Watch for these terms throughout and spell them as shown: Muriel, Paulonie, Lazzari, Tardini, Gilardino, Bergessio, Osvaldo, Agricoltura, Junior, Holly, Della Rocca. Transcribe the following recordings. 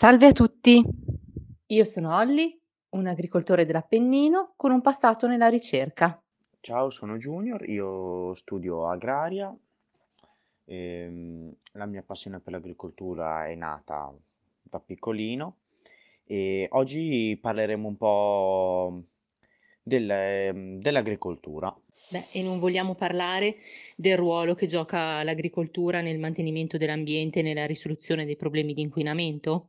Salve a tutti, io sono Holly, un agricoltore dell'Appennino con un passato nella ricerca. Ciao, sono Junior, io studio agraria. La mia passione per l'agricoltura è nata da piccolino e oggi parleremo un po' dell'agricoltura. E non vogliamo parlare del ruolo che gioca l'agricoltura nel mantenimento dell'ambiente e nella risoluzione dei problemi di inquinamento?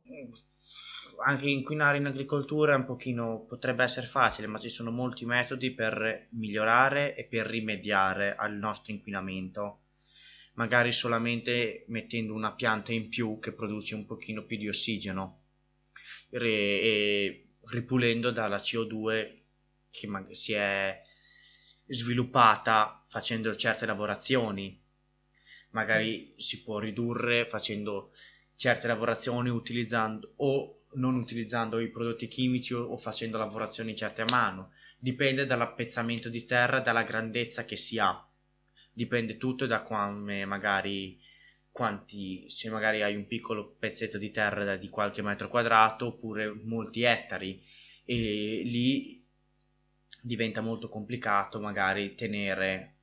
Anche inquinare in agricoltura un pochino potrebbe essere facile, ma ci sono molti metodi per migliorare e per rimediare al nostro inquinamento, magari solamente mettendo una pianta in più che produce un pochino più di ossigeno e ripulendo dalla CO2 che si è sviluppata facendo certe lavorazioni. Magari si può ridurre facendo certe lavorazioni utilizzando o non utilizzando i prodotti chimici o facendo lavorazioni certe a mano. Dipende dall'appezzamento di terra, dalla grandezza che si ha. Dipende tutto da come magari se magari hai un piccolo pezzetto di terra di qualche metro quadrato oppure molti ettari, e lì diventa molto complicato magari tenere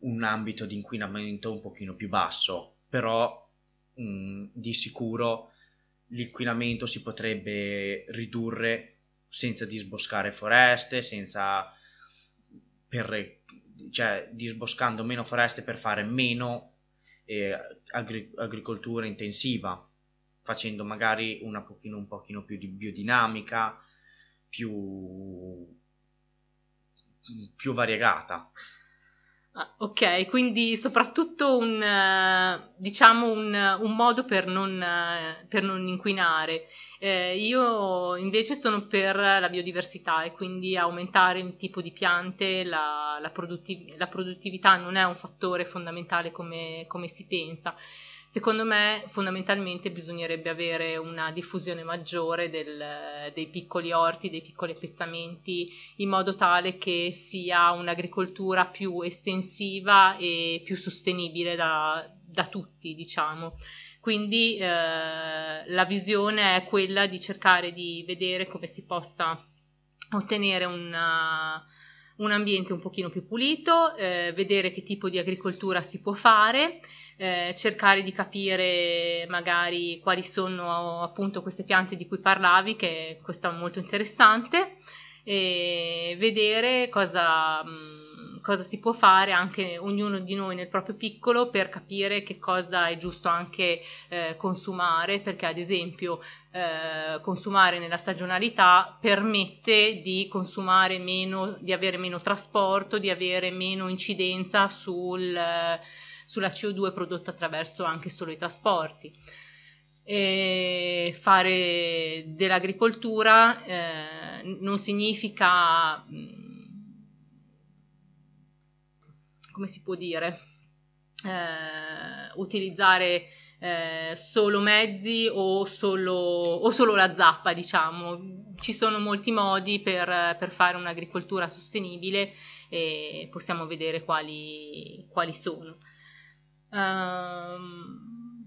un ambito di inquinamento un pochino più basso, però di sicuro l'inquinamento si potrebbe ridurre senza disboscare foreste, disboscando meno foreste per fare meno agricoltura intensiva, facendo magari un pochino più di biodinamica, più variegata. Ok, quindi soprattutto un modo per non inquinare. Io invece sono per la biodiversità e quindi aumentare il tipo di piante, la produttività non è un fattore fondamentale come si pensa. Secondo me fondamentalmente bisognerebbe avere una diffusione maggiore dei piccoli orti, dei piccoli appezzamenti, in modo tale che sia un'agricoltura più estensiva e più sostenibile da tutti, diciamo. Quindi la visione è quella di cercare di vedere come si possa ottenere un ambiente un pochino più pulito, vedere che tipo di agricoltura si può fare, cercare di capire magari quali sono appunto queste piante di cui parlavi, che questo è molto interessante, e vedere cosa si può fare anche ognuno di noi nel proprio piccolo per capire che cosa è giusto anche consumare, perché ad esempio consumare nella stagionalità permette di consumare meno, di avere meno trasporto, di avere meno incidenza sulla CO2 prodotta attraverso anche solo i trasporti. E fare dell'agricoltura non significa... come si può dire, utilizzare solo mezzi o solo la zappa, diciamo. Ci sono molti modi per fare un'agricoltura sostenibile e possiamo vedere quali sono.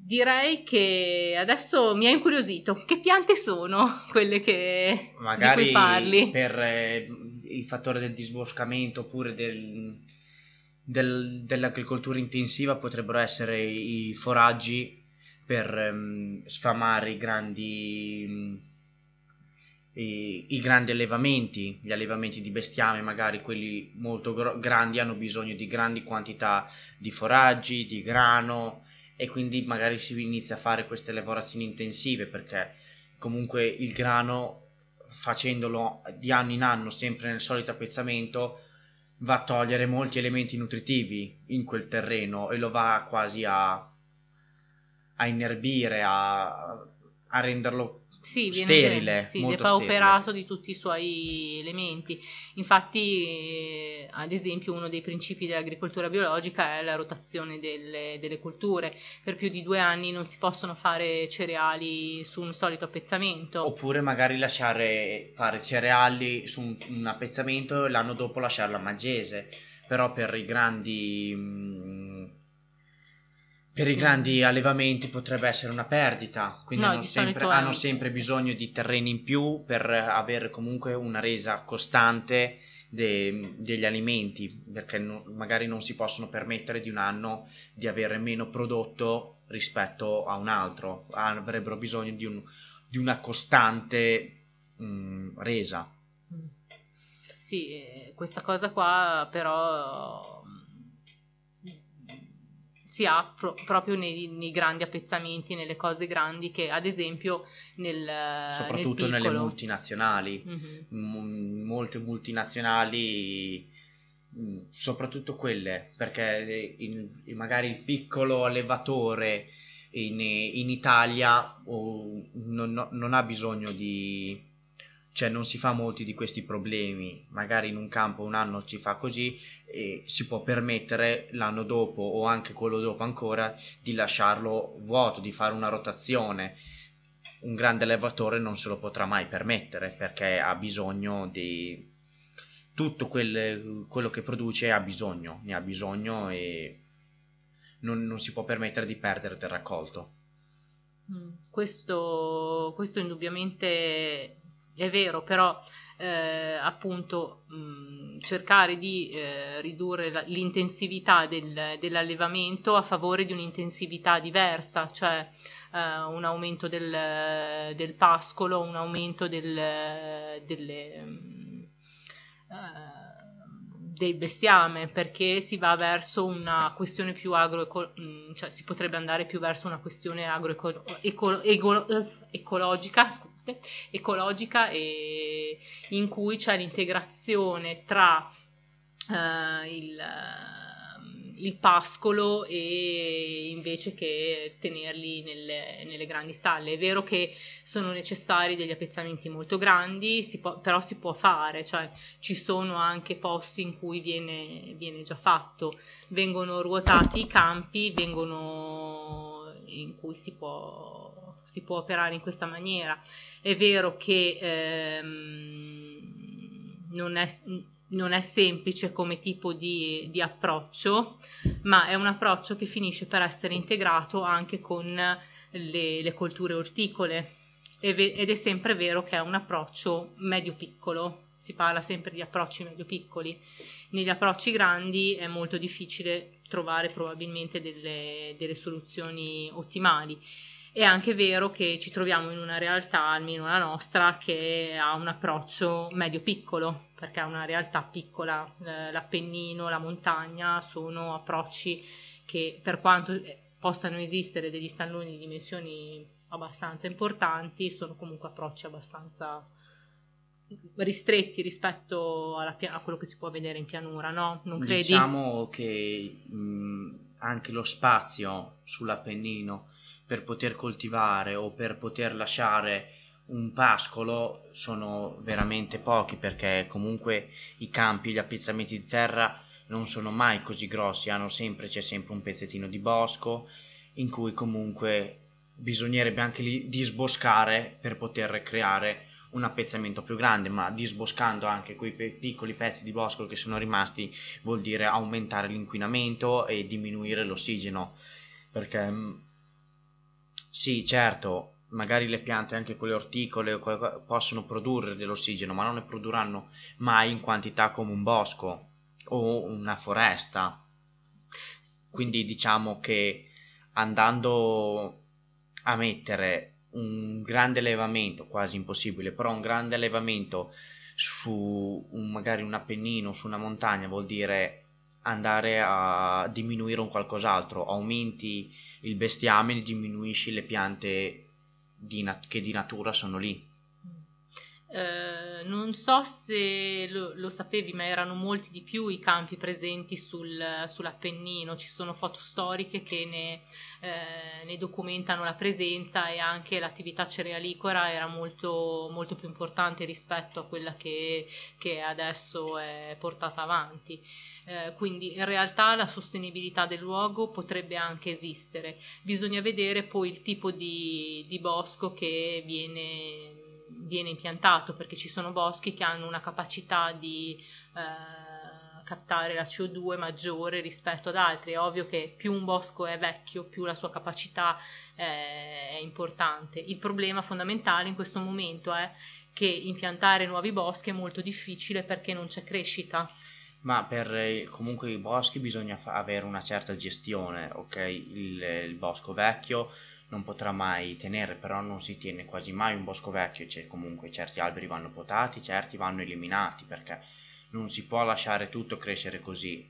Direi che adesso mi ha incuriosito. Che piante sono quelle di cui parli? Per il fattore del disboscamento oppure dell'agricoltura intensiva potrebbero essere i foraggi per sfamare i grandi allevamenti, gli allevamenti di bestiame, magari quelli molto grandi hanno bisogno di grandi quantità di foraggi, di grano, e quindi magari si inizia a fare queste lavorazioni intensive, perché comunque il grano, facendolo di anno in anno sempre nel solito appezzamento, va a togliere molti elementi nutritivi in quel terreno e lo va quasi a inerbire, a renderlo sterile, molto depauperato di tutti i suoi elementi. Infatti, ad esempio, uno dei principi dell'agricoltura biologica è la rotazione delle colture. Per più di 2 anni non si possono fare cereali su un solito appezzamento. Oppure magari lasciare fare cereali su un appezzamento e l'anno dopo lasciare la maggese. Però per i grandi Per i grandi allevamenti potrebbe essere una perdita, quindi hanno sempre bisogno di terreni in più per avere comunque una resa costante degli alimenti, perché magari non si possono permettere di un anno di avere meno prodotto rispetto a un altro, avrebbero bisogno di una costante resa. Sì, questa cosa qua però si ha proprio nei grandi appezzamenti, nelle cose grandi, che ad esempio soprattutto nelle multinazionali. Molte multinazionali, soprattutto quelle, perché magari il piccolo allevatore in Italia non ha bisogno di... Cioè non si fa molti di questi problemi, magari in un campo un anno ci fa così e si può permettere l'anno dopo o anche quello dopo ancora di lasciarlo vuoto, di fare una rotazione. Un grande allevatore non se lo potrà mai permettere, perché ha bisogno di... tutto quello che produce ne ha bisogno e non si può permettere di perdere del raccolto. Questo indubbiamente... è vero, però appunto cercare di ridurre l'intensività dell'allevamento a favore di un'intensività diversa, cioè un aumento del pascolo, un aumento del bestiame, perché si va verso una questione più cioè si potrebbe andare più verso una questione ecologica, e in cui c'è l'integrazione tra il pascolo e invece che tenerli nelle grandi stalle. È vero che sono necessari degli appezzamenti molto grandi, però si può fare, cioè ci sono anche posti in cui viene già fatto, vengono ruotati i campi, in cui si può operare in questa maniera. È vero che non è semplice come tipo di approccio, ma è un approccio che finisce per essere integrato anche con le colture orticole, ed è sempre vero che è un approccio medio-piccolo, si parla sempre di approcci medio-piccoli. Negli approcci grandi è molto difficile trovare probabilmente delle soluzioni ottimali. È anche vero che ci troviamo in una realtà, almeno la nostra, che ha un approccio medio-piccolo, perché è una realtà piccola. L'Appennino, la montagna sono approcci che, per quanto possano esistere degli stalloni di dimensioni abbastanza importanti, sono comunque approcci abbastanza ristretti rispetto a quello che si può vedere in pianura, no? Non credi? Diciamo che anche lo spazio sull'Appennino per poter coltivare o per poter lasciare un pascolo sono veramente pochi, perché comunque i campi, gli appezzamenti di terra non sono mai così grossi, c'è sempre un pezzettino di bosco in cui comunque bisognerebbe anche lì disboscare per poter creare un appezzamento più grande, ma disboscando anche quei piccoli pezzi di bosco che sono rimasti vuol dire aumentare l'inquinamento e diminuire l'ossigeno, perché... Sì, certo, magari le piante, anche quelle orticole, possono produrre dell'ossigeno, ma non ne produrranno mai in quantità come un bosco o una foresta. Quindi diciamo che andando a mettere un grande allevamento, quasi impossibile, però un grande allevamento su magari un appennino, su una montagna, vuol dire... andare a diminuire un qualcos'altro, aumenti il bestiame e diminuisci le piante che di natura sono lì. Non so se lo sapevi, ma erano molti di più i campi presenti sull'Appennino. Ci sono foto storiche che ne documentano la presenza, e anche l'attività cerealicora era molto, molto più importante rispetto a quella che adesso è portata avanti. Quindi in realtà la sostenibilità del luogo potrebbe anche esistere. Bisogna vedere poi il tipo di bosco che viene impiantato, perché ci sono boschi che hanno una capacità captare la CO2 maggiore rispetto ad altri. È ovvio che più un bosco è vecchio, più la sua capacità è importante. Il problema fondamentale in questo momento è che impiantare nuovi boschi è molto difficile perché non c'è crescita. Ma per comunque i boschi bisogna avere una certa gestione, ok? Il bosco vecchio non potrà mai tenere, però non si tiene quasi mai un bosco vecchio, cioè comunque certi alberi vanno potati, certi vanno eliminati, perché non si può lasciare tutto crescere così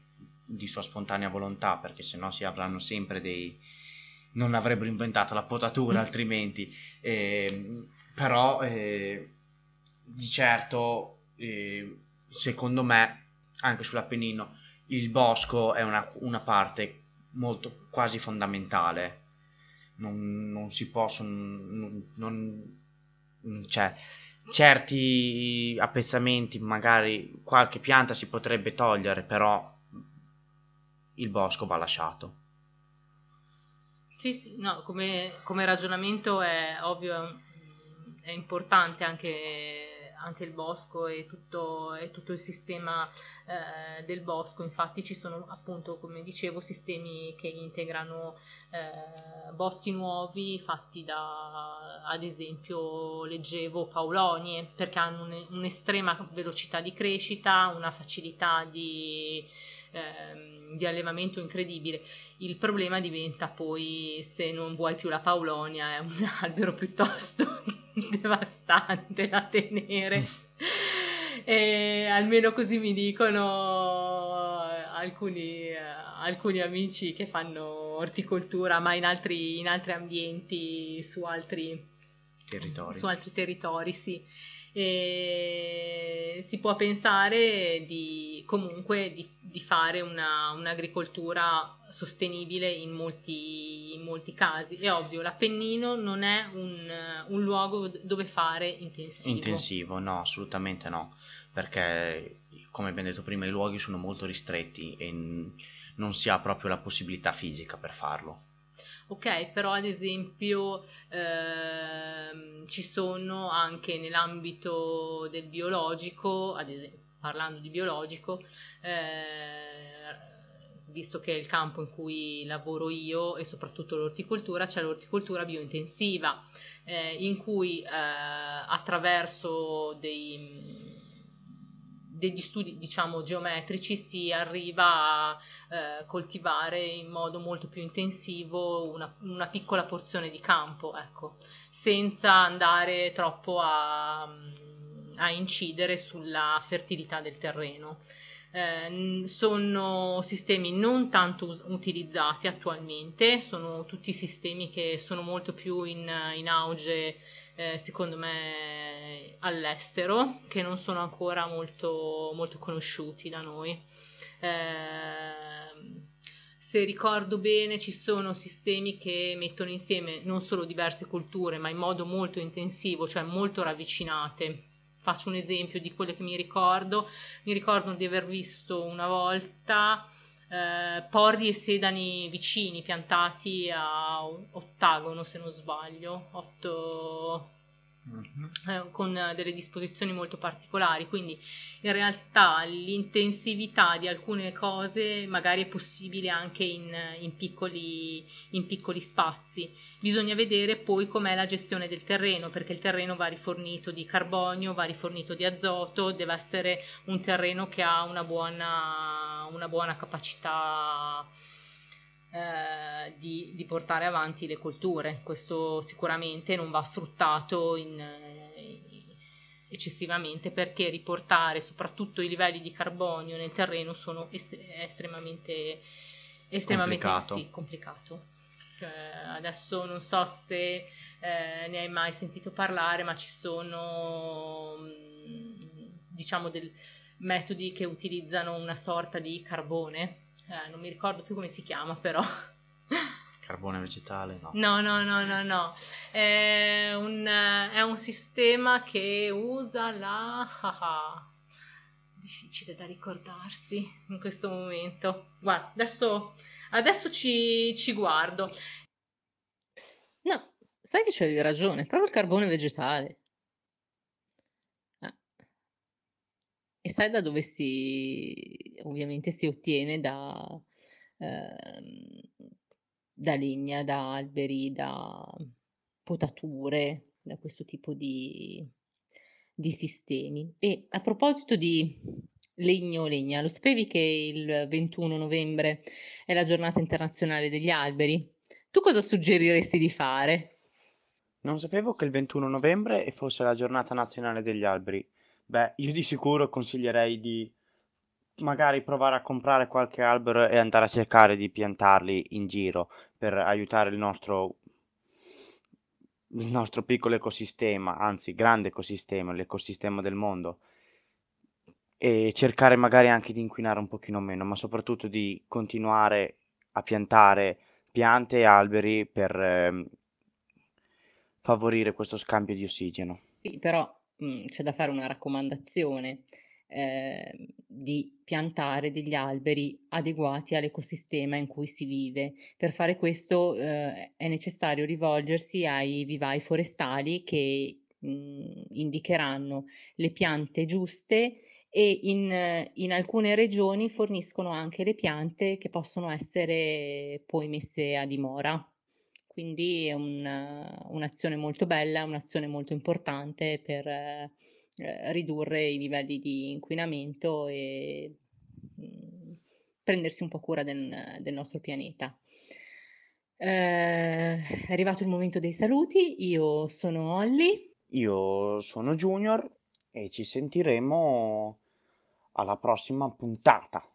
di sua spontanea volontà, perché sennò si avranno sempre dei... non avrebbero inventato la potatura altrimenti, però di certo secondo me anche sull'Appennino il bosco è una parte molto quasi fondamentale. Non si possono, cioè, certi appezzamenti, magari qualche pianta si potrebbe togliere, però il bosco va lasciato. Sì, sì, no, come ragionamento è ovvio, è importante anche il bosco e tutto il sistema del bosco. Infatti ci sono, appunto, come dicevo, sistemi che integrano boschi nuovi fatti da, ad esempio, leggevo, Paulonie, perché hanno un'estrema velocità di crescita, una facilità di allevamento incredibile. Il problema diventa poi se non vuoi più la Paulonia, è un albero piuttosto devastante da tenere, e almeno così mi dicono alcuni amici che fanno orticoltura, ma in altri ambienti, su altri territori, sì. E si può pensare di fare un'agricoltura sostenibile in molti casi. È ovvio, l'Appennino non è un luogo dove fare intensivo, no, assolutamente no, perché come abbiamo detto prima i luoghi sono molto ristretti e non si ha proprio la possibilità fisica per farlo. Ok, però ad esempio ci sono anche nell'ambito del biologico, ad esempio, parlando di biologico, visto che è il campo in cui lavoro io e soprattutto l'orticoltura, c'è l'orticoltura biointensiva, in cui attraverso degli studi, diciamo, geometrici si arriva a coltivare in modo molto più intensivo una piccola porzione di campo, ecco, senza andare troppo a incidere sulla fertilità del terreno. Sono sistemi non tanto utilizzati attualmente, sono tutti sistemi che sono molto più in auge, secondo me, all'estero, che non sono ancora molto, molto conosciuti da noi. Se ricordo bene, ci sono sistemi che mettono insieme non solo diverse culture, ma in modo molto intensivo, cioè molto ravvicinate. Faccio un esempio di quelle che mi ricordo. Mi ricordo di aver visto una volta porri e sedani vicini, piantati a ottagono, se non sbaglio, 8, con delle disposizioni molto particolari. Quindi in realtà l'intensività di alcune cose magari è possibile anche in piccoli spazi. Bisogna vedere poi com'è la gestione del terreno, perché il terreno va rifornito di carbonio, va rifornito di azoto, deve essere un terreno che ha una buona capacità di portare avanti le colture. Questo sicuramente non va sfruttato eccessivamente, perché riportare soprattutto i livelli di carbonio nel terreno sono estremamente complicato. Sì, complicato. Adesso non so se ne hai mai sentito parlare, ma ci sono, diciamo, dei metodi che utilizzano una sorta di carbone. Non mi ricordo più come si chiama, però. Carbone vegetale? No. No. È un sistema che usa la... Difficile da ricordarsi in questo momento. Guarda, adesso ci guardo. No, sai che c'hai ragione, proprio il carbone vegetale. E sai da dove ovviamente si ottiene da legna, da alberi, da potature, da questo tipo di sistemi. E a proposito di legna, lo sapevi che il 21 novembre è la giornata internazionale degli alberi? Tu cosa suggeriresti di fare? Non sapevo che il 21 novembre fosse la giornata nazionale degli alberi. Beh, io di sicuro consiglierei di magari provare a comprare qualche albero e andare a cercare di piantarli in giro per aiutare il nostro piccolo ecosistema, anzi grande ecosistema, l'ecosistema del mondo, e cercare magari anche di inquinare un pochino meno, ma soprattutto di continuare a piantare piante e alberi per favorire questo scambio di ossigeno. Sì, però c'è da fare una raccomandazione di piantare degli alberi adeguati all'ecosistema in cui si vive. Per fare questo è necessario rivolgersi ai vivai forestali che indicheranno le piante giuste e in alcune regioni forniscono anche le piante che possono essere poi messe a dimora. Quindi è un'azione molto bella, un'azione molto importante per ridurre i livelli di inquinamento e prendersi un po' cura del nostro pianeta. È arrivato il momento dei saluti. Io sono Holly. Io sono Junior e ci sentiremo alla prossima puntata.